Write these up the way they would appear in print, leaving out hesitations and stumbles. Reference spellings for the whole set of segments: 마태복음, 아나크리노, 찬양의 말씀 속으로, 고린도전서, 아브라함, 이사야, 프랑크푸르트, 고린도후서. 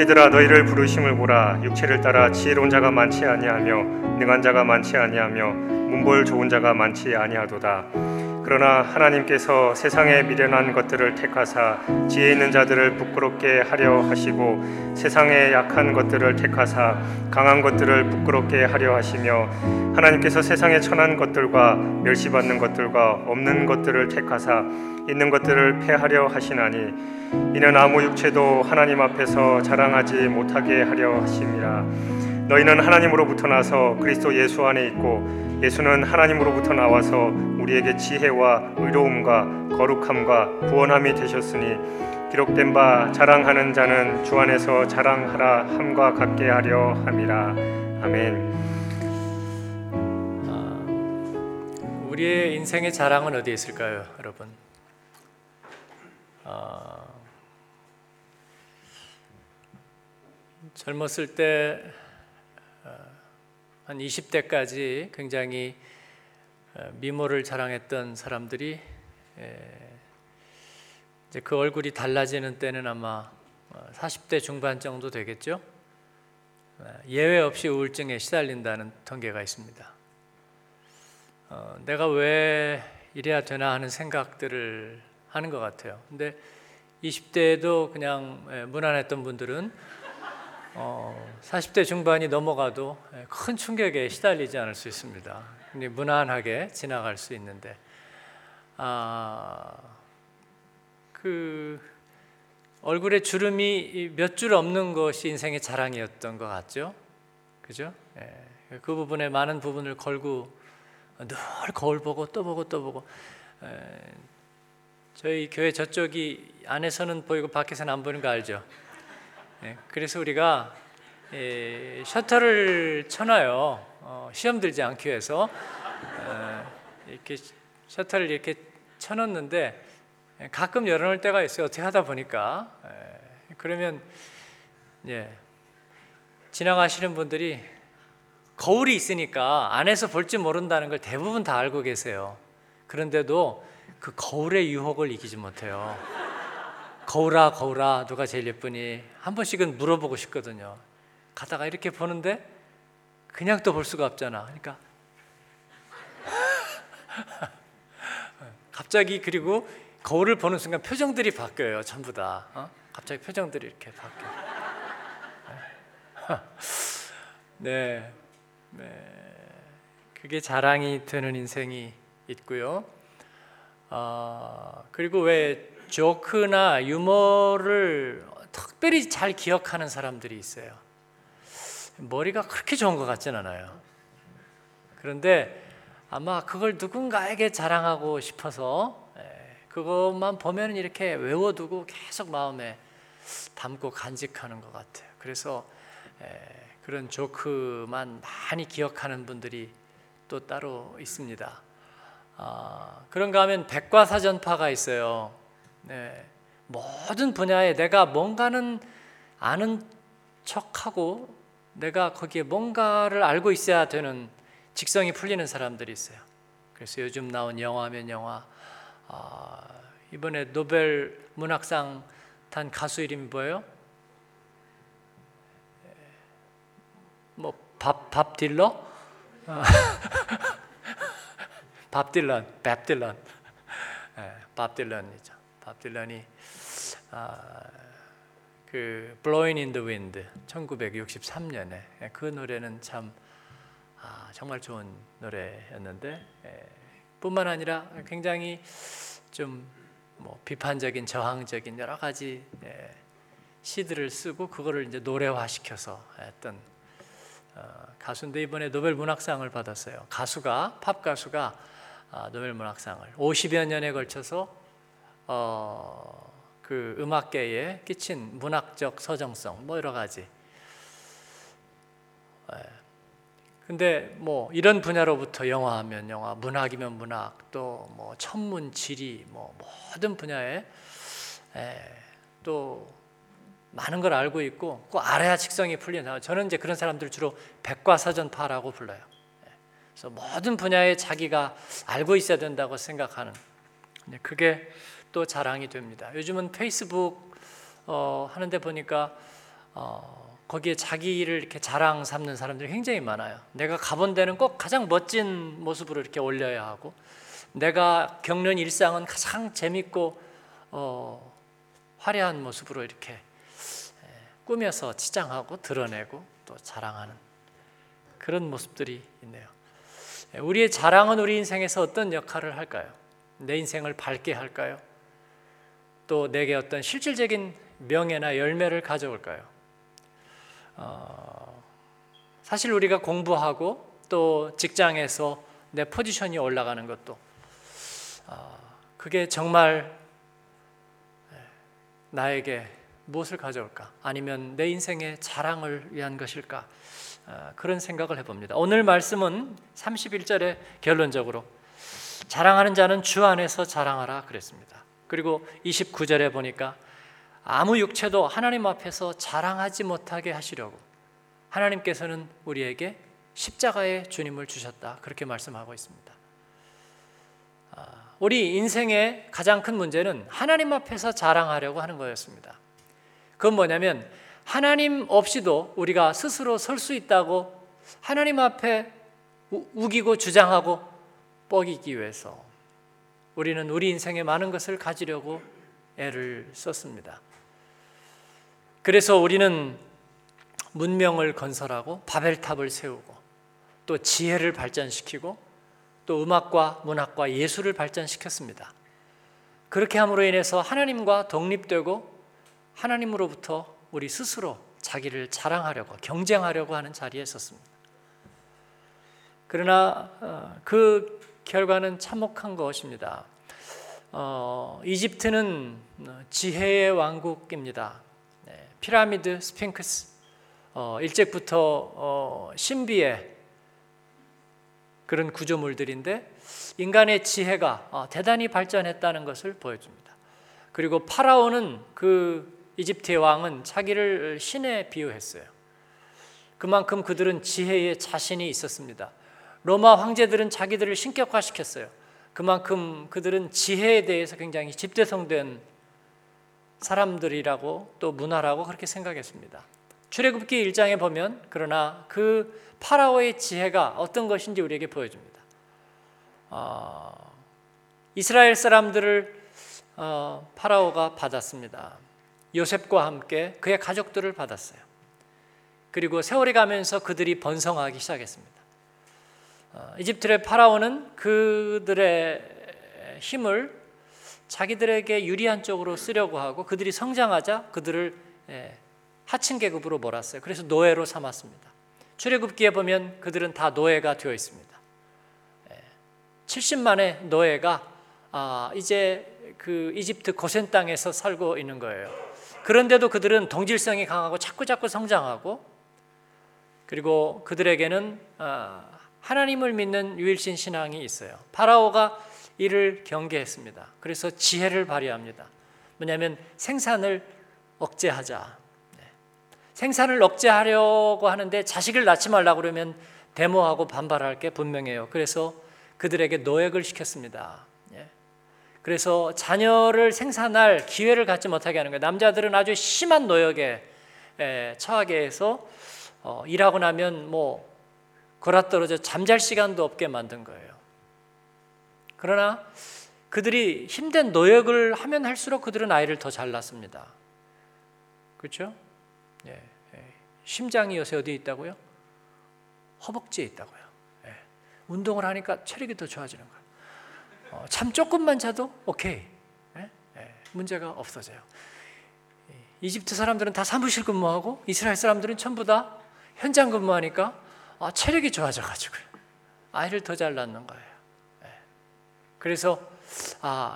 형제들아 너희를 부르심을 보라. 육체를 따라 지혜로운 자가 많지 아니하며 능한 자가 많지 아니하며 문벌 좋은 자가 많지 아니하도다. 그러나 하나님께서 세상에 미련한 것들을 택하사 지혜 있는 자들을 부끄럽게 하려 하시고 세상에 약한 것들을 택하사 강한 것들을 부끄럽게 하려 하시며 하나님께서 세상에 천한 것들과 멸시받는 것들과 없는 것들을 택하사 있는 것들을 폐하려 하시나니 이는 아무 육체도 하나님 앞에서 자랑하지 못하게 하려 하심이라. 너희는 하나님으로부터 나서 그리스도 예수 안에 있고 예수는 하나님으로부터 나와서 우리에게 지혜와 의로움과 거룩함과 구원함이 되셨으니 기록된 바 자랑하는 자는 주 안에서 자랑하라 함과 같게 하려 함이라. 아멘. 우리의 인생의 자랑은 어디에 있을까요, 여러분? 젊었을 때 한 20대까지 굉장히 미모를 자랑했던 사람들이 이제 그 얼굴이 달라지는 때는 아마 40대 중반 정도 되겠죠. 예외 없이 우울증에 시달린다는 통계가 있습니다. 내가 왜 이래야 되나 하는 생각들을 하는 것 같아요. 근데 20대에도 그냥 무난했던 분들은 40대 중반이 넘어가도 큰 충격에 시달리지 않을 수 있습니다. 무난하게 지나갈 수 있는데 그 얼굴에 주름이 몇 줄 없는 것이 인생의 자랑이었던 것 같죠? 그죠? 예, 그 부분에 많은 부분을 걸고 늘 거울 보고 또 보고 또 보고 저희 교회 저쪽이 안에서는 보이고 밖에서는 안 보이는 거 알죠? 그래서 우리가 셔터를 쳐놔요. 시험 들지 않기 위해서 이렇게 셔터를 이렇게 쳐놓는데 가끔 열어놓을 때가 있어요. 어떻게 하다 보니까 그러면 지나가시는 분들이 거울이 있으니까 안에서 볼지 모른다는 걸 대부분 다 알고 계세요. 그런데도 그 거울의 유혹을 이기지 못해요. 거울아 거울아 누가 제일 예쁘니? 한 번씩은 물어보고 싶거든요. 가다가 이렇게 보는데 그냥 또 볼 수가 없잖아. 그러니까 갑자기 그리고 거울을 보는 순간 표정들이 바뀌어요. 전부 다. 갑자기 표정들이 이렇게 바뀌어요. 그게 자랑이 되는 인생이 있고요. 그리고 왜 조크나 유머를 특별히 잘 기억하는 사람들이 있어요. 머리가 그렇게 좋은 것 같진 않아요. 그런데 아마 그걸 누군가에게 자랑하고 싶어서 그것만 보면 이렇게 외워두고 계속 마음에 담고 간직하는 것 같아요. 그래서 그런 조크만 많이 기억하는 분들이 또 따로 있습니다. 그런가 하면 백과사전파가 있어요. 모든 분야에 내가 뭔가는 아는 척하고 내가 거기에 뭔가를 알고 있어야 되는 직성이 풀리는 사람들이 있어요. 그래서 요즘 나온 영화면 영화, 이번에 노벨 문학상 탄 가수 이름이 뭐예요? 뭐 밥 딜러? 밥 딜런이죠. 밥 딜런이 그 Blowing in the Wind 1963년에 그 노래는 참 정말 좋은 노래였는데 뿐만 아니라 굉장히 좀 비판적인 저항적인 여러 가지 시들을 쓰고 그거를 이제 노래화시켜서 했던 가수인데 이번에 노벨 문학상을 받았어요. 가수가 팝 가수가 노벨 문학상을 50여 년에 걸쳐서 그 음악계에 끼친 문학적 서정성 뭐 여러 가지. 근데 뭐 이런 분야로부터 영화하면 영화, 문학이면 문학, 또 뭐 천문 지리 뭐 모든 분야에 또 많은 걸 알고 있고 꼭 알아야 직성이 풀린다. 저는 이제 그런 사람들 주로 백과사전파라고 불러요. 그래서 모든 분야에 자기가 알고 있어야 된다고 생각하는 그게 또 자랑이 됩니다. 요즘은 페이스북 하는데 보니까 거기에 자기를 이렇게 자랑 삼는 사람들이 굉장히 많아요. 내가 가본 데는 꼭 가장 멋진 모습으로 이렇게 올려야 하고, 내가 겪는 일상은 가장 재밌고 화려한 모습으로 이렇게 꾸며서 치장하고 드러내고 또 자랑하는 그런 모습들이 있네요. 우리의 자랑은 우리 인생에서 어떤 역할을 할까요? 내 인생을 밝게 할까요? 또 내게 어떤 실질적인 명예나 열매를 가져올까요? 사실 우리가 공부하고 또 직장에서 내 포지션이 올라가는 것도 그게 정말 나에게 무엇을 가져올까? 아니면 내 인생의 자랑을 위한 것일까? 그런 생각을 해봅니다. 오늘 말씀은 31절에 결론적으로 자랑하는 자는 주 안에서 자랑하라 그랬습니다. 그리고 29절에 보니까 아무 육체도 하나님 앞에서 자랑하지 못하게 하시려고 하나님께서는 우리에게 십자가의 주님을 주셨다 그렇게 말씀하고 있습니다. 우리 인생의 가장 큰 문제는 하나님 앞에서 자랑하려고 하는 거였습니다. 그건 뭐냐면 하나님 없이도 우리가 스스로 설 수 있다고 하나님 앞에 우기고 주장하고 뻐기기 위해서 우리는 우리 인생에 많은 것을 가지려고 애를 썼습니다. 그래서 우리는 문명을 건설하고 바벨탑을 세우고 또 지혜를 발전시키고 또 음악과 문학과 예술을 발전시켰습니다. 그렇게 함으로 인해서 하나님과 독립되고 하나님으로부터 우리 스스로 자기를 자랑하려고 경쟁하려고 하는 자리에 섰습니다. 그러나 그 결과는 참혹한 것입니다. 이집트는 지혜의 왕국입니다. 피라미드, 스핑크스, 일찍부터 신비의 그런 구조물들인데 인간의 지혜가 대단히 발전했다는 것을 보여줍니다. 그리고 파라오는 그 이집트의 왕은 자기를 신에 비유했어요. 그만큼 그들은 지혜에 자신이 있었습니다. 로마 황제들은 자기들을 신격화시켰어요. 그만큼 그들은 지혜에 대해서 굉장히 집대성된 사람들이라고 또 문화라고 그렇게 생각했습니다. 출애굽기 1장에 보면 그러나 그 파라오의 지혜가 어떤 것인지 우리에게 보여줍니다. 이스라엘 사람들을 파라오가 받았습니다. 요셉과 함께 그의 가족들을 받았어요. 그리고 세월이 가면서 그들이 번성하기 시작했습니다. 이집트의 파라오는 그들의 힘을 자기들에게 유리한 쪽으로 쓰려고 하고 그들이 성장하자 그들을 하층 계급으로 몰았어요. 그래서 노예로 삼았습니다. 출애굽기에 보면 그들은 다 노예가 되어 있습니다. 70만의 노예가 이제 그 이집트 고센 땅에서 살고 있는 거예요. 그런데도 그들은 동질성이 강하고 자꾸자꾸 성장하고 그리고 그들에게는 하나님을 믿는 유일신 신앙이 있어요. 파라오가 이를 경계했습니다. 그래서 지혜를 발휘합니다. 뭐냐면 생산을 억제하자. 생산을 억제하려고 하는데 자식을 낳지 말라고 그러면 데모하고 반발할 게 분명해요. 그래서 그들에게 노역을 시켰습니다. 그래서 자녀를 생산할 기회를 갖지 못하게 하는 거예요. 남자들은 아주 심한 노역에 처하게 해서 일하고 나면 골아떨어져 잠잘 시간도 없게 만든 거예요. 그러나 그들이 힘든 노역을 하면 할수록 그들은 아이를 더 잘 낳습니다. 그렇죠? 심장이 요새 어디에 있다고요? 허벅지에 있다고요. 운동을 하니까 체력이 더 좋아지는 거예요. 잠 조금만 자도 오케이. 문제가 없어져요. 이집트 사람들은 다 사무실 근무하고 이스라엘 사람들은 전부 다 현장 근무하니까 체력이 좋아져가지고 아이를 더 잘 낳는 거예요. 그래서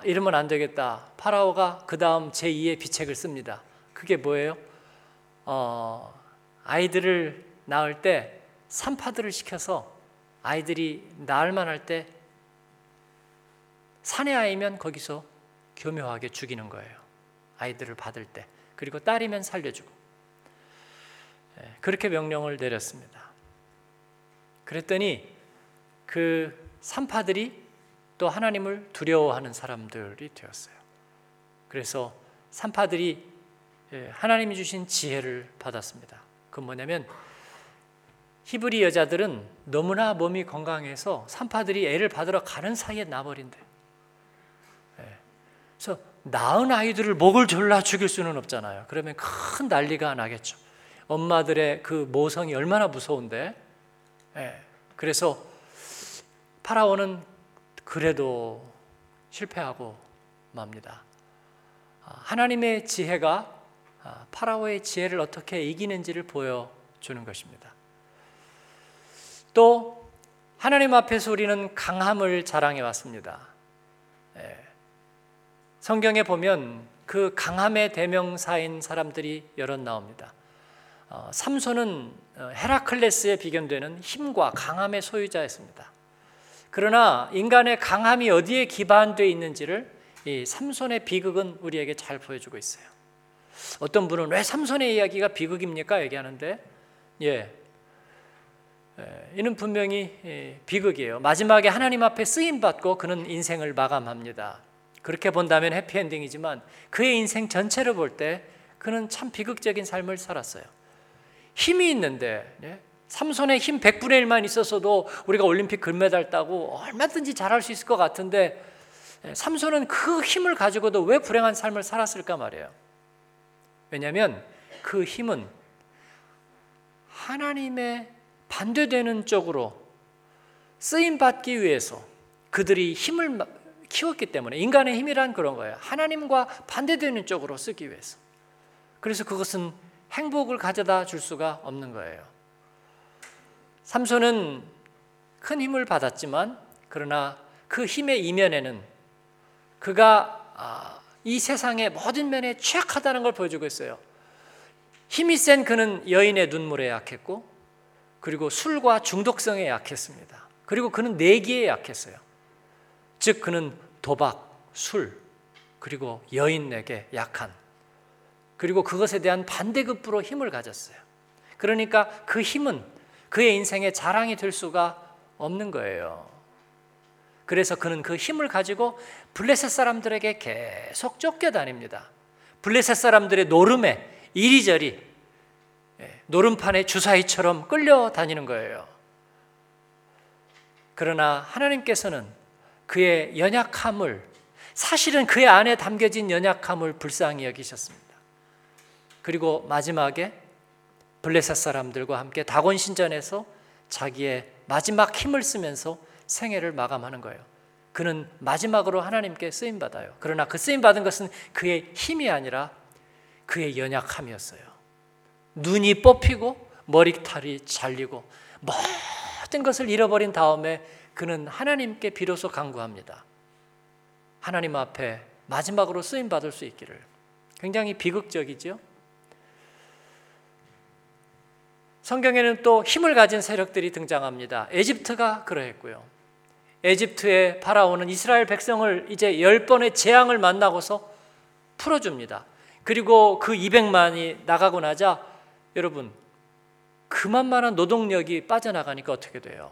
이러면 안 되겠다. 파라오가 그 다음 제2의 비책을 씁니다. 그게 뭐예요? 아이들을 낳을 때 산파들을 시켜서 아이들이 낳을 만할 때 산의 아이면 거기서 교묘하게 죽이는 거예요. 아이들을 받을 때. 그리고 딸이면 살려주고. 그렇게 명령을 내렸습니다. 그랬더니 그 산파들이 또 하나님을 두려워하는 사람들이 되었어요. 그래서 산파들이 하나님이 주신 지혜를 받았습니다. 그건 뭐냐면 히브리 여자들은 너무나 몸이 건강해서 산파들이 애를 받으러 가는 사이에 나버린대. 그래서 낳은 아이들을 목을 졸라 죽일 수는 없잖아요. 그러면 큰 난리가 나겠죠. 엄마들의 그 모성이 얼마나 무서운데. 그래서 파라오는 그래도 실패하고 맙니다. 하나님의 지혜가 파라오의 지혜를 어떻게 이기는지를 보여주는 것입니다. 또 하나님 앞에서 우리는 강함을 자랑해 왔습니다. 성경에 보면 그 강함의 대명사인 사람들이 여럿 나옵니다. 삼손은 헤라클레스에 비견되는 힘과 강함의 소유자였습니다. 그러나 인간의 강함이 어디에 기반되어 있는지를 이 삼손의 비극은 우리에게 잘 보여주고 있어요. 어떤 분은 왜 삼손의 이야기가 비극입니까? 얘기하는데 이는 분명히 비극이에요. 마지막에 하나님 앞에 쓰임받고 그는 인생을 마감합니다. 그렇게 본다면 해피엔딩이지만 그의 인생 전체를 볼 때 그는 참 비극적인 삶을 살았어요. 힘이 있는데 삼손의 힘 100분의 1만 있었어도 우리가 올림픽 금메달 따고 얼마든지 잘할 수 있을 것 같은데 삼손은 그 힘을 가지고도 왜 불행한 삶을 살았을까 말이에요. 왜냐하면 그 힘은 하나님의 반대되는 쪽으로 쓰임받기 위해서 그들이 힘을 키웠기 때문에 인간의 힘이란 그런 거예요. 하나님과 반대되는 쪽으로 쓰기 위해서. 그래서 그것은 행복을 가져다 줄 수가 없는 거예요. 삼손은 큰 힘을 받았지만 그러나 그 힘의 이면에는 그가 이 세상의 모든 면에 취약하다는 걸 보여주고 있어요. 힘이 센 그는 여인의 눈물에 약했고 그리고 술과 중독성에 약했습니다. 그리고 그는 내기에 약했어요. 즉 그는 도박, 술, 그리고 여인에게 약한 그리고 그것에 대한 반대급부로 힘을 가졌어요. 그러니까 그 힘은 그의 인생의 자랑이 될 수가 없는 거예요. 그래서 그는 그 힘을 가지고 블레셋 사람들에게 계속 쫓겨다닙니다. 블레셋 사람들의 노름에 이리저리 노름판의 주사위처럼 끌려다니는 거예요. 그러나 하나님께서는 그의 연약함을, 사실은 그의 안에 담겨진 연약함을 불쌍히 여기셨습니다. 그리고 마지막에 블레셋 사람들과 함께 다곤 신전에서 자기의 마지막 힘을 쓰면서 생애를 마감하는 거예요. 그는 마지막으로 하나님께 쓰임받아요. 그러나 그 쓰임받은 것은 그의 힘이 아니라 그의 연약함이었어요. 눈이 뽑히고 머리털이 잘리고 모든 것을 잃어버린 다음에 그는 하나님께 비로소 간구합니다. 하나님 앞에 마지막으로 쓰임받을 수 있기를. 굉장히 비극적이죠. 성경에는 또 힘을 가진 세력들이 등장합니다. 에집트가 그러했고요. 에집트의 파라오는 이스라엘 백성을 이제 10번의 재앙을 만나고서 풀어줍니다. 그리고 그 200만이 나가고 나자 여러분 그만만한 노동력이 빠져나가니까 어떻게 돼요?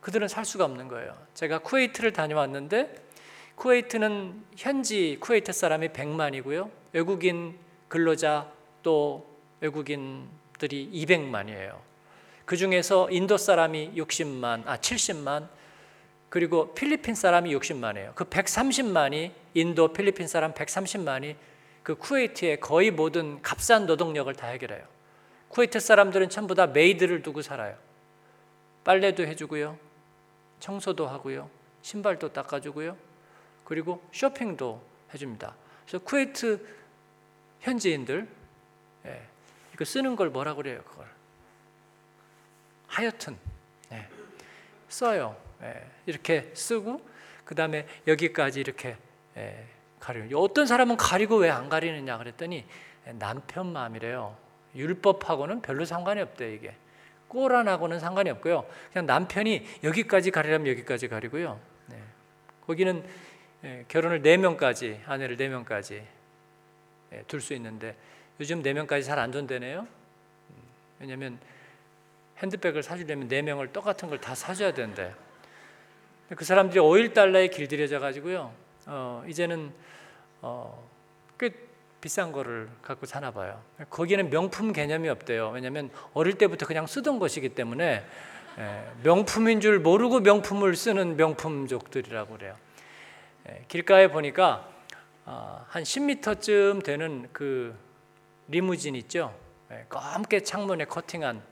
그들은 살 수가 없는 거예요. 제가 쿠웨이트를 다녀왔는데 쿠웨이트는 현지 쿠웨이트 사람이 100만이고요. 외국인 근로자 또 외국인들이 200만이에요. 그 중에서 인도 사람이 70만, 그리고 필리핀 사람이 60만이에요. 그 130만이 인도, 필리핀 사람 130만이 그 쿠웨이트의 거의 모든 값싼 노동력을 다 해결해요. 쿠웨이트 사람들은 전부 다 메이드를 두고 살아요. 빨래도 해주고요. 청소도 하고요. 신발도 닦아주고요. 그리고 쇼핑도 해줍니다. 그래서 쿠웨이트 현지인들 이거 쓰는 걸 뭐라고 그래요? 그걸 하여튼 써요. 이렇게 쓰고 그 다음에 여기까지 이렇게 가리는. 어떤 사람은 가리고 왜 안 가리느냐 그랬더니 남편 마음이래요. 율법하고는 별로 상관이 없대. 이게 꼬란하고는 상관이 없고요. 그냥 남편이 여기까지 가리라면 여기까지 가리고요. 거기는 결혼을 4명까지, 아내를 4명까지 둘 수 있는데 요즘 4명까지 잘 안 된대네요. 왜냐하면 핸드백을 사주려면 4명을 똑같은 걸 다 사줘야 된대. 그 사람들이 $5에 길들여져 가지고요. 이제는 꽤 비싼 거를 갖고 사나 봐요. 거기는 명품 개념이 없대요. 왜냐하면 어릴 때부터 그냥 쓰던 것이기 때문에 명품인 줄 모르고 명품을 쓰는 명품족들이라고 그래요. 길가에 보니까 한 10m쯤 되는 그 리무진 있죠? 검게 창문에 커팅한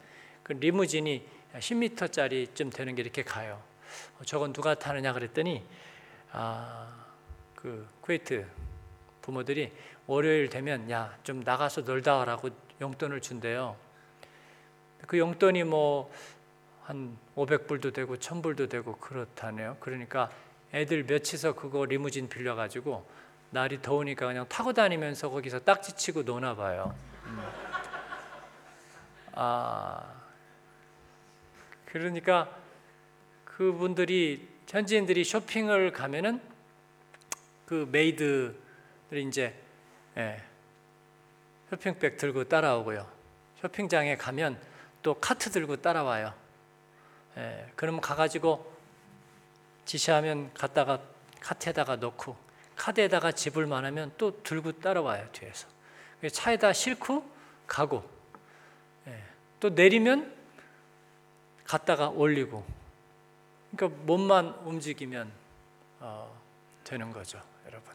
그 리무진이 10m짜리쯤 되는 게 이렇게 가요. 저건 누가 타느냐 그랬더니 그 쿠웨이트 부모들이 월요일 되면 야, 좀 나가서 놀다 와라고 용돈을 준대요. 그 용돈이 뭐 한 500불도 되고 1000불도 되고 그렇다네요. 그러니까 애들 몇이서 그거 리무진 빌려가지고 날이 더우니까 그냥 타고 다니면서 거기서 딱지 치고 노나 봐요. 그러니까 그분들이 현지인들이 쇼핑을 가면은 그 메이드들이 이제 쇼핑백 들고 따라오고요. 쇼핑장에 가면 또 카트 들고 따라와요. 그러면 가가지고 지시하면 갔다가 카트에다가 넣고 카드에다가 집을만 하면 또 들고 따라와요 뒤에서. 차에다 싣고 가고 또 내리면 갔다가 올리고. 그러니까 몸만 움직이면 되는 거죠, 여러분.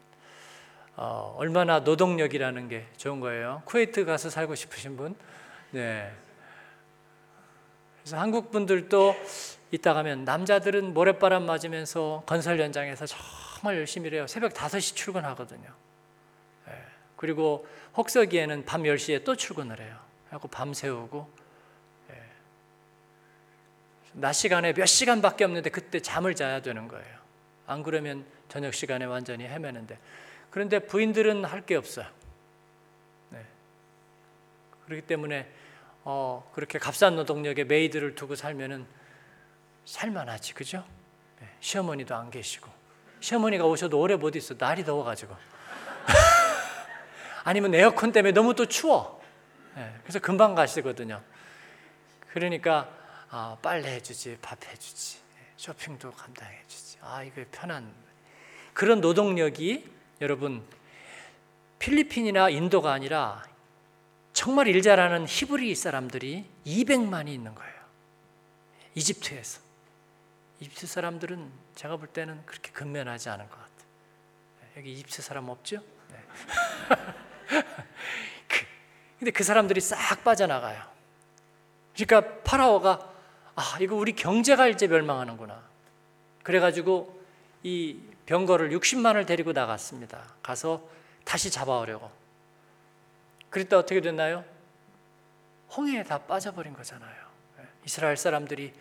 얼마나 노동력이라는 게 좋은 거예요. 쿠웨이트 가서 살고 싶으신 분, 네. 그래서 한국 분들도 이따 가면 남자들은 모래바람 맞으면서 건설 현장에서 정말 열심히 일해요. 새벽 5시 출근하거든요. 네. 그리고 혹서기에는 밤 10시에 또 출근을 해요. 하고 밤 새우고. 낮 시간에 몇 시간밖에 없는데 그때 잠을 자야 되는 거예요. 안 그러면 저녁 시간에 완전히 헤매는데. 그런데 부인들은 할 게 없어요. 네. 그렇기 때문에 그렇게 값싼 노동력에 메이드를 두고 살면은 살만하지, 그죠? 네. 시어머니도 안 계시고 시어머니가 오셔도 오래 못 있어. 날이 더워가지고. 아니면 에어컨 때문에 너무 또 추워. 네. 그래서 금방 가시거든요. 그러니까 빨래 해주지, 밥 해주지, 쇼핑도 감당해주지. 이거 편한 그런 노동력이 여러분 필리핀이나 인도가 아니라 정말 일 잘하는 히브리 사람들이 200만이 있는 거예요. 이집트에서. 이집트 사람들은 제가 볼 때는 그렇게 근면하지 않은 것 같아요. 여기 이집트 사람 없죠? 네. 근데 그 사람들이 싹 빠져나가요. 그러니까 파라오가 이거 우리 경제가 이제 멸망하는구나. 그래가지고 이 병거를 60만을 데리고 나갔습니다. 가서 다시 잡아오려고. 그랬다 어떻게 됐나요? 홍해에 다 빠져버린 거잖아요. 이스라엘 사람들이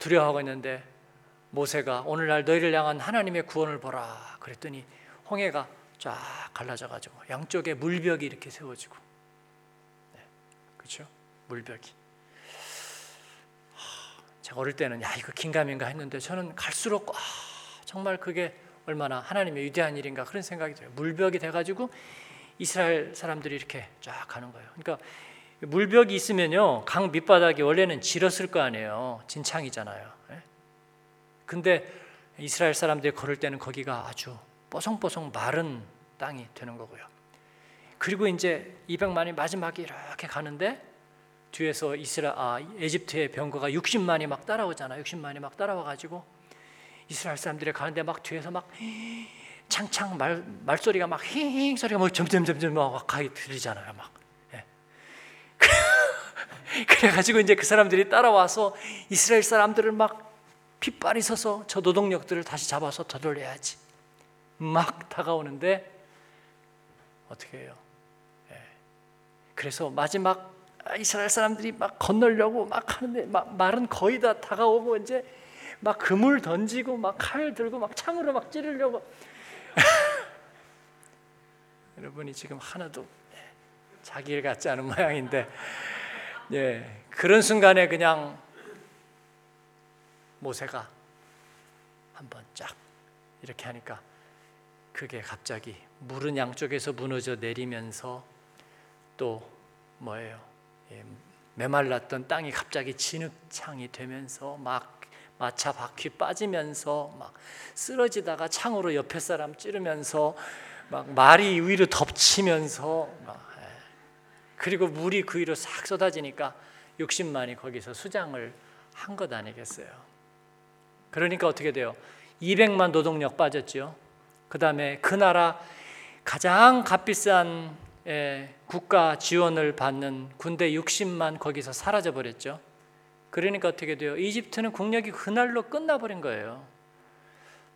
두려워하고 있는데 모세가 오늘날 너희를 향한 하나님의 구원을 보라. 그랬더니 홍해가 쫙 갈라져가지고 양쪽에 물벽이 이렇게 세워지고. 네. 그렇죠? 물벽이. 제가 어릴 때는 야 이거 긴가민가 했는데 저는 갈수록 정말 그게 얼마나 하나님의 위대한 일인가 그런 생각이 들어요. 물벽이 돼가지고 이스라엘 사람들이 이렇게 쫙 가는 거예요. 그러니까 물벽이 있으면요 강 밑바닥이 원래는 질었을 거 아니에요. 진창이잖아요. 근데 이스라엘 사람들이 걸을 때는 거기가 아주 뽀송뽀송 마른 땅이 되는 거고요. 그리고 이제 200만이 마지막에 이렇게 가는데 뒤에서 에집트의 병거가 60만이 막 따라오잖아. 60만이 막 따라와가지고 이스라엘 사람들이 가는데 막 뒤에서 막 창창 말소리가 막 힝힝 소리가 막 점점 막 가게 들리잖아요. 막. 예. 그래가지고 이제 그 사람들이 따라와서 이스라엘 사람들을 막 핏발이 서서 저 노동력들을 다시 잡아서 되돌려야지. 막 다가오는데 어떻게 해요? 예. 그래서 마지막 이스라엘 사람들이 막 건너려고 막 하는데 막 말은 거의 다 다가오고 이제 막 그물 던지고 막 칼 들고 막 창으로 막 찌르려고. 여러분이 지금 하나도 자기 일 같지 않은 모양인데, 예, 그런 순간에 그냥 모세가 한번 쫙 이렇게 하니까 그게 갑자기 물은 양쪽에서 무너져 내리면서 또 뭐예요? 메말랐던 땅이 갑자기 진흙창이 되면서 막 마차 바퀴 빠지면서 막 쓰러지다가 창으로 옆에 사람 찌르면서 막 말이 위로 덮치면서 막, 그리고 물이 그 위로 싹 쏟아지니까 60만이 거기서 수장을 한 것 아니겠어요? 그러니까 어떻게 돼요? 200만 노동력 빠졌죠. 그 다음에 그 나라 가장 값비싼 국가 지원을 받는 군대 60만 거기서 사라져버렸죠. 그러니까 어떻게 돼요? 이집트는 국력이 그날로 끝나버린 거예요.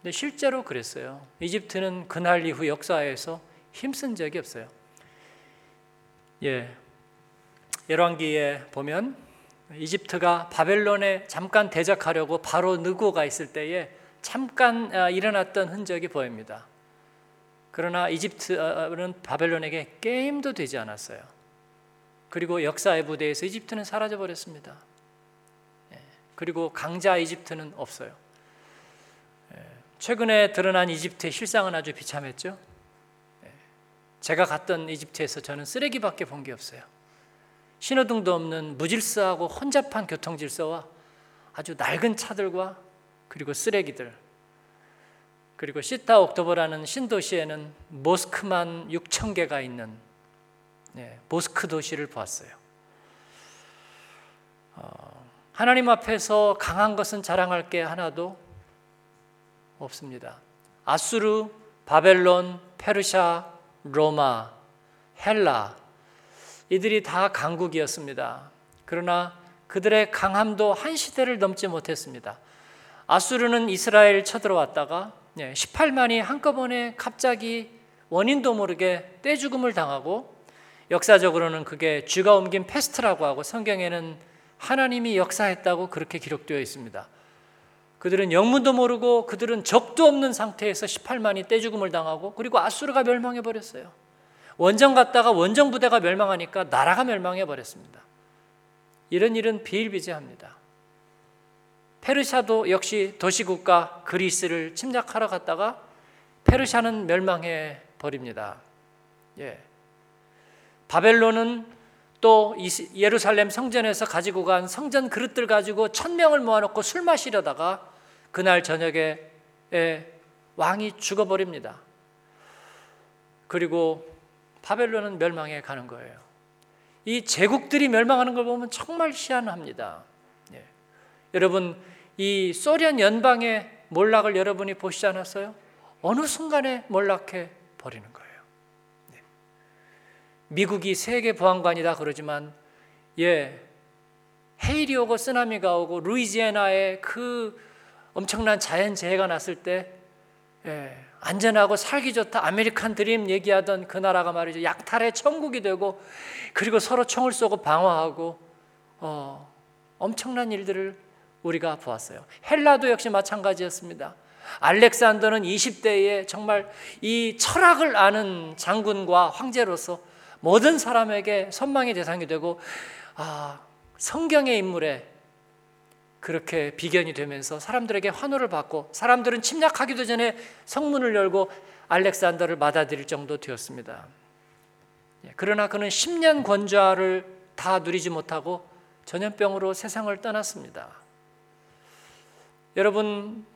근데 실제로 그랬어요. 이집트는 그날 이후 역사에서 힘쓴 적이 없어요. 열왕기에 보면 이집트가 바벨론에 잠깐 대적하려고 바로 느고가 있을 때에 잠깐 일어났던 흔적이 보입니다. 그러나 이집트는 바벨론에게 게임도 되지 않았어요. 그리고 역사의 무대에서 이집트는 사라져버렸습니다. 그리고 강자 이집트는 없어요. 최근에 드러난 이집트의 실상은 아주 비참했죠. 제가 갔던 이집트에서 저는 쓰레기밖에 본 게 없어요. 신호등도 없는 무질서하고 혼잡한 교통질서와 아주 낡은 차들과 그리고 쓰레기들, 그리고 시타 옥토버라는 신도시에는 모스크만 6,000개가 있는 모스크 도시를 보았어요. 하나님 앞에서 강한 것은 자랑할 게 하나도 없습니다. 아수르, 바벨론, 페르시아, 로마, 헬라, 이들이 다 강국이었습니다. 그러나 그들의 강함도 한 시대를 넘지 못했습니다. 아수르는 이스라엘 쳐들어왔다가 18만이 한꺼번에 갑자기 원인도 모르게 떼죽음을 당하고, 역사적으로는 그게 쥐가 옮긴 패스트라고 하고 성경에는 하나님이 역사했다고 그렇게 기록되어 있습니다. 그들은 영문도 모르고 그들은 적도 없는 상태에서 18만이 떼죽음을 당하고, 그리고 아수르가 멸망해버렸어요. 원정 갔다가 원정 부대가 멸망하니까 나라가 멸망해버렸습니다. 이런 일은 비일비재합니다. 페르시아도 역시 도시국가 그리스를 침략하러 갔다가 페르시아는 멸망해버립니다. 바벨론은 또 예루살렘 성전에서 가지고 간 성전 그릇들 가지고 1,000명을 모아놓고 술 마시려다가 그날 저녁에 왕이 죽어버립니다. 그리고 바벨론은 멸망해 가는 거예요. 이 제국들이 멸망하는 걸 보면 정말 희한합니다. 여러분, 이 소련 연방의 몰락을 여러분이 보시지 않았어요? 어느 순간에 몰락해 버리는 거예요. 미국이 세계 보안관이다 그러지만 헤일이 오고 쓰나미가 오고 루이지애나에 그 엄청난 자연재해가 났을 때 안전하고 살기 좋다 아메리칸 드림 얘기하던 그 나라가 말이죠, 약탈의 천국이 되고, 그리고 서로 총을 쏘고 방어하고 엄청난 일들을 우리가 보았어요. 헬라도 역시 마찬가지였습니다. 알렉산더는 20대에 정말 이 철학을 아는 장군과 황제로서 모든 사람에게 선망의 대상이 되고, 성경의 인물에 그렇게 비견이 되면서 사람들에게 환호를 받고, 사람들은 침략하기도 전에 성문을 열고 알렉산더를 받아들일 정도 되었습니다. 그러나 그는 10년 권좌를 다 누리지 못하고 전염병으로 세상을 떠났습니다. 여러분,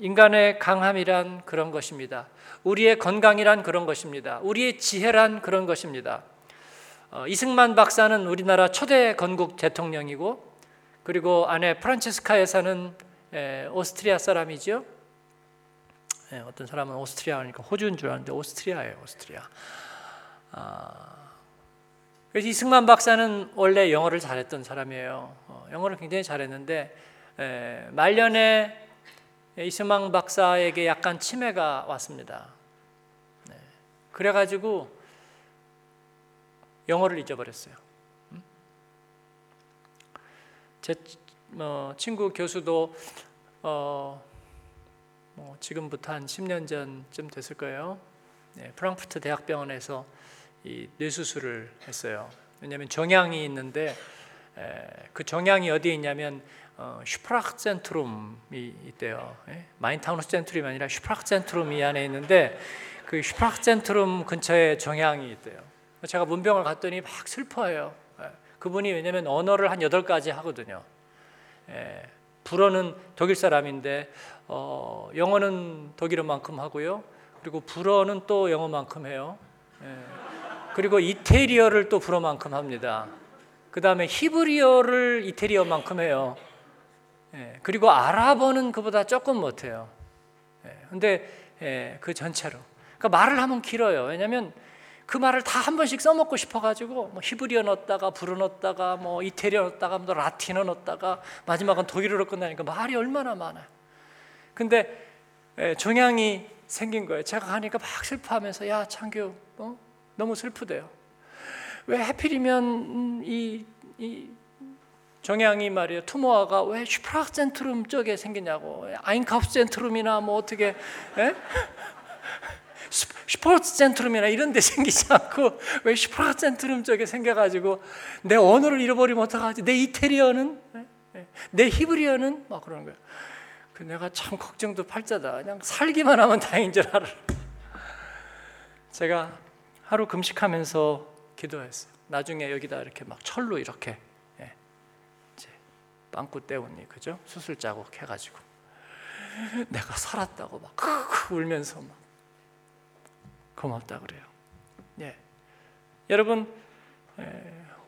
인간의 강함이란 그런 것입니다. 우리의 건강이란 그런 것입니다. 우리의 지혜란 그런 것입니다. 이승만 박사는 우리나라 초대 건국 대통령이고, 그리고 아내 프란체스카 여사는 오스트리아 사람이죠. 어떤 사람은 오스트리아니까 호주인 줄 아는데 오스트리아예요. 오스트리아. 그래서 이승만 박사는 원래 영어를 잘했던 사람이에요. 영어를 굉장히 잘했는데 말년에 이승만 박사에게 약간 치매가 왔습니다. 그래가지고 영어를 잊어버렸어요. 제 친구 교수도 지금부터 한 10년 전쯤 됐을 거예요. 프랑크푸르트 대학병원에서 이 뇌수술을 했어요. 왜냐하면 종양이 있는데 그 종양이 어디에 있냐면 슈프락센트룸이 있대요. 마인타운스 센트룸이 아니라 슈프락센트룸이 안에 있는데 그 슈프락센트룸 근처에 종양이 있대요. 제가 문병을 갔더니 막 슬퍼해요. 그분이 왜냐면 언어를 한 8가지 하거든요. 불어는 독일 사람인데 영어는 독일어만큼 하고요. 그리고 불어는 또 영어만큼 해요. 예. 그리고 이태리어를 또 불어만큼 합니다. 그 다음에 히브리어를 이태리어만큼 해요. 예. 그리고 아랍어는 그보다 조금 못해요. 그런데 예. 그 전체로. 그러니까 말을 하면 길어요. 왜냐하면 그 말을 다 한 번씩 써먹고 싶어가지고 뭐 히브리어 넣었다가 불어 넣었다가 뭐 이태리어 넣었다가 뭐 라틴어 넣었다가 마지막은 독일어로 끝나니까 말이 얼마나 많아요. 근데 종양이 생긴 거예요. 제가 가니까 막 슬퍼하면서 야 창규 너무 슬프대요. 왜 하필이면 이 종양이 말이에요. 투모아가 왜 슈프락센트룸 쪽에 생기냐고. 아인카프센트룸이나 뭐 어떻게 슈퍼센트룸이나 이런 데 생기지 않고 왜 슈퍼센트룸 쪽에 생겨가지고 내 언어를 잃어버리면 어떡하지? 내 이태리어는? 내 히브리어는? 막 그러는 거예요. 그 내가 참 걱정도 팔자다. 그냥 살기만 하면 다행인 줄 알아. 제가 하루 금식하면서 기도했어요. 나중에 여기다 이렇게 막 철로 이렇게 이제 빵꾸 때우니 그죠? 수술 자국 해가지고 내가 살았다고 막 크크 울면서 막 고맙다 그래요. 예, 여러분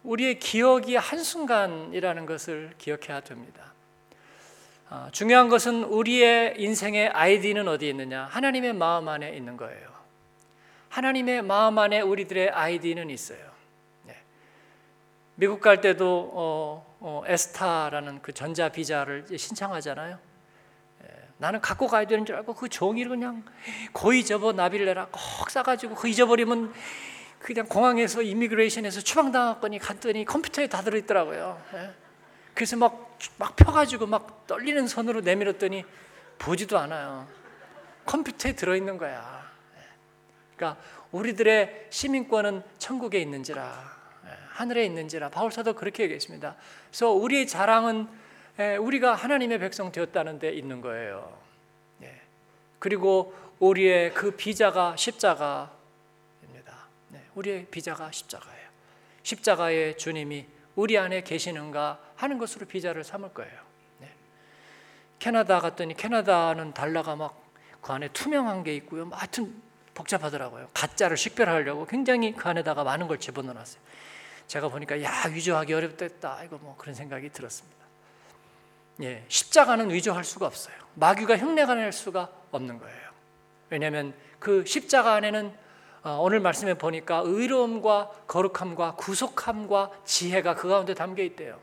우리의 기억이 한순간이라는 것을 기억해야 됩니다. 중요한 것은 우리의 인생의 아이디는 어디에 있느냐? 하나님의 마음 안에 있는 거예요. 하나님의 마음 안에 우리들의 아이디는 있어요. 예. 미국 갈 때도 에스타라는 그 전자 비자를 신청하잖아요. 나는 갖고 가야 되는 줄 알고 그 종이를 그냥 고이 접어 나비를 내라 꼭 싸가지고 그 잊어버리면 그냥 공항에서 이미그레이션에서 추방당할 거니 갔더니 컴퓨터에 다 들어있더라고요. 그래서 막 펴가지고 막 떨리는 손으로 내밀었더니 보지도 않아요. 컴퓨터에 들어있는 거야. 그러니까 우리들의 시민권은 천국에 있는지라 하늘에 있는지라 바울사도 그렇게 얘기했습니다. 그래서 우리의 자랑은 우리가 하나님의 백성 되었다는 데 있는 거예요. 예. 그리고 우리의 그 비자가 십자가입니다. 예. 우리의 비자가 십자가예요. 십자가의 주님이 우리 안에 계시는가 하는 것으로 비자를 삼을 거예요. 예. 캐나다 갔더니 캐나다는 달러가 막 그 안에 투명한 게 있고요. 하여튼 복잡하더라고요. 가짜를 식별하려고 굉장히 그 안에다가 많은 걸 집어넣어놨어요. 제가 보니까 야 위조하기 어렵겠다 이거 뭐 그런 생각이 들었습니다. 예, 십자가는 위조할 수가 없어요. 마귀가 흉내가 낼 수가 없는 거예요. 왜냐하면 그 십자가 안에는 오늘 말씀에 보니까 의로움과 거룩함과 구속함과 지혜가 그 가운데 담겨 있대요.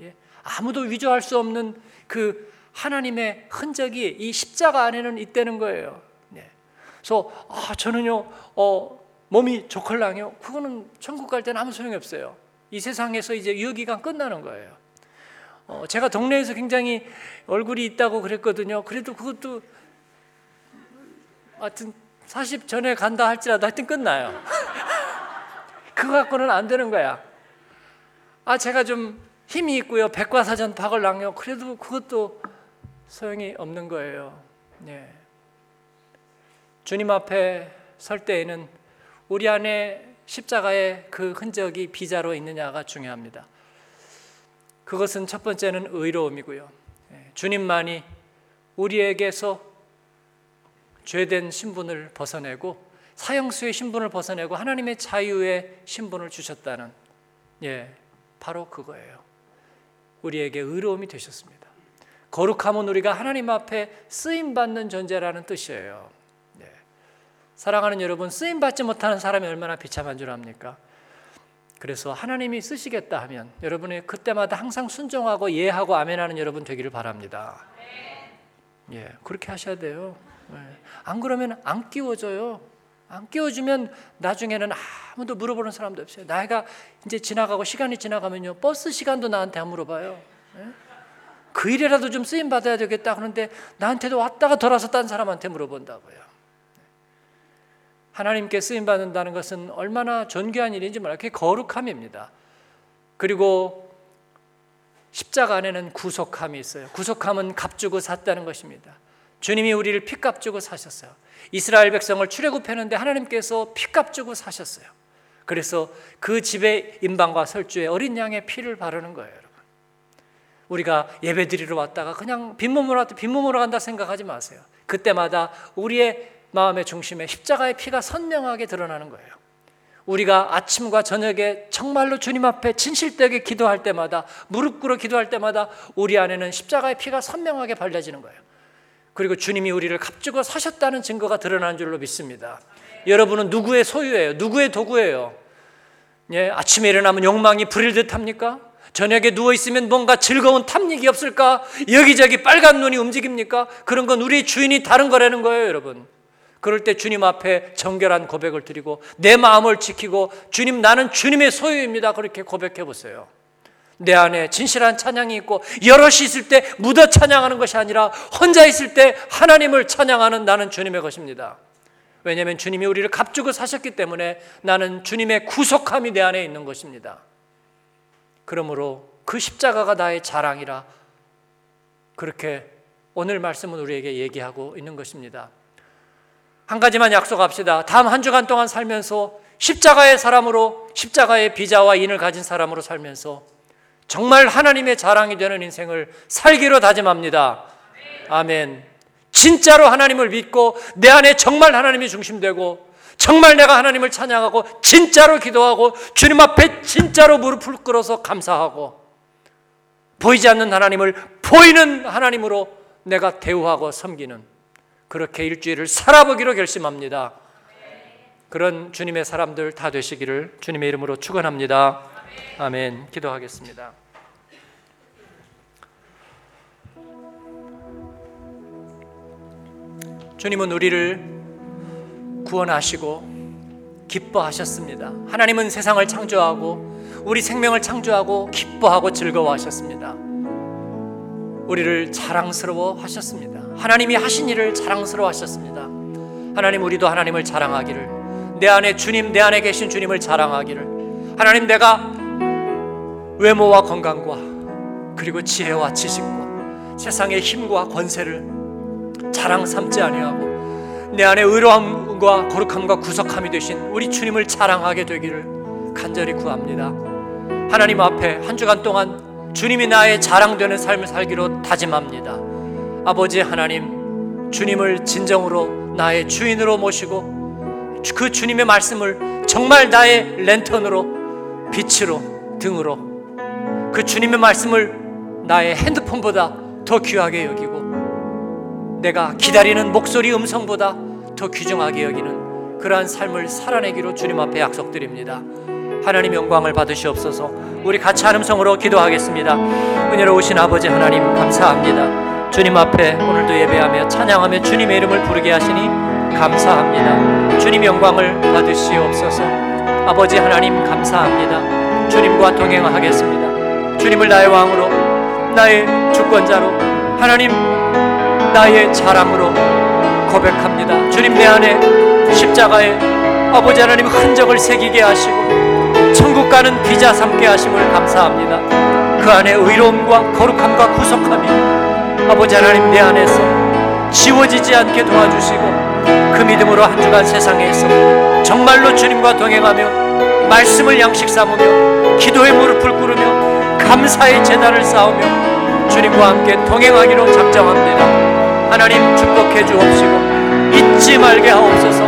예, 아무도 위조할 수 없는 그 하나님의 흔적이 이 십자가 안에는 있다는 거예요. 예, 그래서 저는요 몸이 조컬랑요. 그거는 천국 갈 때는 아무 소용이 없어요. 이 세상에서 이제 유효기간 끝나는 거예요. 제가 동네에서 굉장히 얼굴이 있다고 그랬거든요. 그래도 그것도 하여튼 40 전에 간다 할지라도 하여튼 끝나요. 그거 갖고는 안 되는 거야. 제가 좀 힘이 있고요. 백과사전 박을 낭요. 그래도 그것도 소용이 없는 거예요. 예. 주님 앞에 설 때에는 우리 안에 십자가의 그 흔적이 비자로 있느냐가 중요합니다. 그것은 첫 번째는 의로움이고요. 주님만이 우리에게서 죄된 신분을 벗어내고 사형수의 신분을 벗어내고 하나님의 자유의 신분을 주셨다는 바로 그거예요. 우리에게 의로움이 되셨습니다. 거룩함은 우리가 하나님 앞에 쓰임받는 존재라는 뜻이에요. 사랑하는 여러분, 쓰임받지 못하는 사람이 얼마나 비참한 줄 압니까? 그래서 하나님이 쓰시겠다 하면 여러분이 그때마다 항상 순종하고 예하고 아멘하는 여러분 되기를 바랍니다. 예, 그렇게 하셔야 돼요. 예. 안 그러면 안 끼워줘요. 안 끼워주면 나중에는 아무도 물어보는 사람도 없어요. 나이가 이제 지나가고 시간이 지나가면요 버스 시간도 나한테 안 물어봐요. 예? 그 일이라도 좀 쓰임 받아야 되겠다 그러는데 나한테도 왔다가 돌아서 딴 사람한테 물어본다고요. 하나님께 쓰임받는다는 것은 얼마나 존귀한 일인지 말이에요. 그게 거룩함입니다. 그리고 십자가 안에는 구속함이 있어요. 구속함은 값주고 샀다는 것입니다. 주님이 우리를 피값 주고 사셨어요. 이스라엘 백성을 출애굽했는데 하나님께서 피값 주고 사셨어요. 그래서 그 집의 임방과 설주에 어린 양의 피를 바르는 거예요. 여러분. 우리가 예배드리러 왔다가 그냥 빈몸으로 간다 생각하지 마세요. 그때마다 우리의 마음의 중심에 십자가의 피가 선명하게 드러나는 거예요. 우리가 아침과 저녁에 정말로 주님 앞에 진실되게 기도할 때마다, 무릎 꿇어 기도할 때마다 우리 안에는 십자가의 피가 선명하게 발려지는 거예요. 그리고 주님이 우리를 값주고 사셨다는 증거가 드러나는 줄로 믿습니다. 여러분은 누구의 소유예요? 누구의 도구예요? 예, 아침에 일어나면 욕망이 부릴 듯합니까? 저녁에 누워있으면 뭔가 즐거운 탐닉이 없을까? 여기저기 빨간 눈이 움직입니까? 그런 건 우리의 주인이 다른 거라는 거예요, 여러분. 그럴 때 주님 앞에 정결한 고백을 드리고 내 마음을 지키고, 주님 나는 주님의 소유입니다, 그렇게 고백해 보세요. 내 안에 진실한 찬양이 있고 여럿이 있을 때 묻어 찬양하는 것이 아니라 혼자 있을 때 하나님을 찬양하는 나는 주님의 것입니다. 왜냐하면 주님이 우리를 값주고 사셨기 때문에 나는 주님의 구속함이 내 안에 있는 것입니다. 그러므로 그 십자가가 나의 자랑이라, 그렇게 오늘 말씀은 우리에게 얘기하고 있는 것입니다. 한 가지만 약속합시다. 다음 한 주간 동안 살면서 십자가의 사람으로, 십자가의 비자와 인을 가진 사람으로 살면서 정말 하나님의 자랑이 되는 인생을 살기로 다짐합니다. 아멘. 진짜로 하나님을 믿고 내 안에 정말 하나님이 중심되고, 정말 내가 하나님을 찬양하고, 진짜로 기도하고, 주님 앞에 진짜로 무릎을 꿇어서 감사하고, 보이지 않는 하나님을 보이는 하나님으로 내가 대우하고 섬기는, 그렇게 일주일을 살아보기로 결심합니다. 그런 주님의 사람들 다 되시기를 주님의 이름으로 축원합니다. 아멘. 기도하겠습니다. 주님은 우리를 구원하시고 기뻐하셨습니다. 하나님은 세상을 창조하고 우리 생명을 창조하고 기뻐하고 즐거워하셨습니다. 우리를 자랑스러워하셨습니다. 하나님이 하신 일을 자랑스러워하셨습니다. 하나님, 우리도 하나님을 자랑하기를, 내 안에 주님, 내 안에 계신 주님을 자랑하기를, 하나님 내가 외모와 건강과 그리고 지혜와 지식과 세상의 힘과 권세를 자랑 삼지 아니하고 내 안에 의로움과 거룩함과 구속함이 되신 우리 주님을 자랑하게 되기를 간절히 구합니다. 하나님 앞에 한 주간 동안 주님이 나의 자랑되는 삶을 살기로 다짐합니다. 아버지 하나님, 주님을 진정으로 나의 주인으로 모시고 그 주님의 말씀을 정말 나의 랜턴으로, 빛으로, 등으로, 그 주님의 말씀을 나의 핸드폰보다 더 귀하게 여기고 내가 기다리는 목소리 음성보다 더 귀중하게 여기는 그러한 삶을 살아내기로 주님 앞에 약속드립니다. 하나님 영광을 받으시옵소서. 우리 같이 한 음성으로 기도하겠습니다. 은혜로우신 아버지 하나님, 감사합니다. 주님 앞에 오늘도 예배하며 찬양하며 주님의 이름을 부르게 하시니 감사합니다. 주님 영광을 받으시옵소서. 아버지 하나님, 감사합니다. 주님과 동행하겠습니다. 주님을 나의 왕으로, 나의 주권자로, 하나님 나의 자랑으로 고백합니다. 주님, 내 안에 십자가에 아버지 하나님 흔적을 새기게 하시고 천국 가는 비자 삼게 하심을 감사합니다. 그 안에 의로움과 거룩함과 구속함이 아버지 하나님 내 안에서 지워지지 않게 도와주시고, 그 믿음으로 한 주간 세상에서 정말로 주님과 동행하며 말씀을 양식 삼으며 기도의 무릎을 꿇으며 감사의 제단을 쌓으며 주님과 함께 동행하기로 작정합니다. 하나님 축복해 주옵시고 잊지 말게 하옵소서.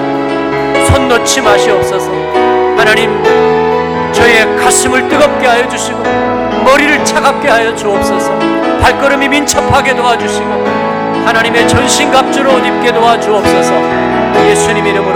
손 놓지 마시옵소서. 하나님, 저희의 가슴을 뜨겁게 하여 주시고 머리를 차갑게 하여 주옵소서. 발걸음이 민첩하게 도와주시고 하나님의 전신갑주를 옷 입게 도와주옵소서. 예수님 이름으로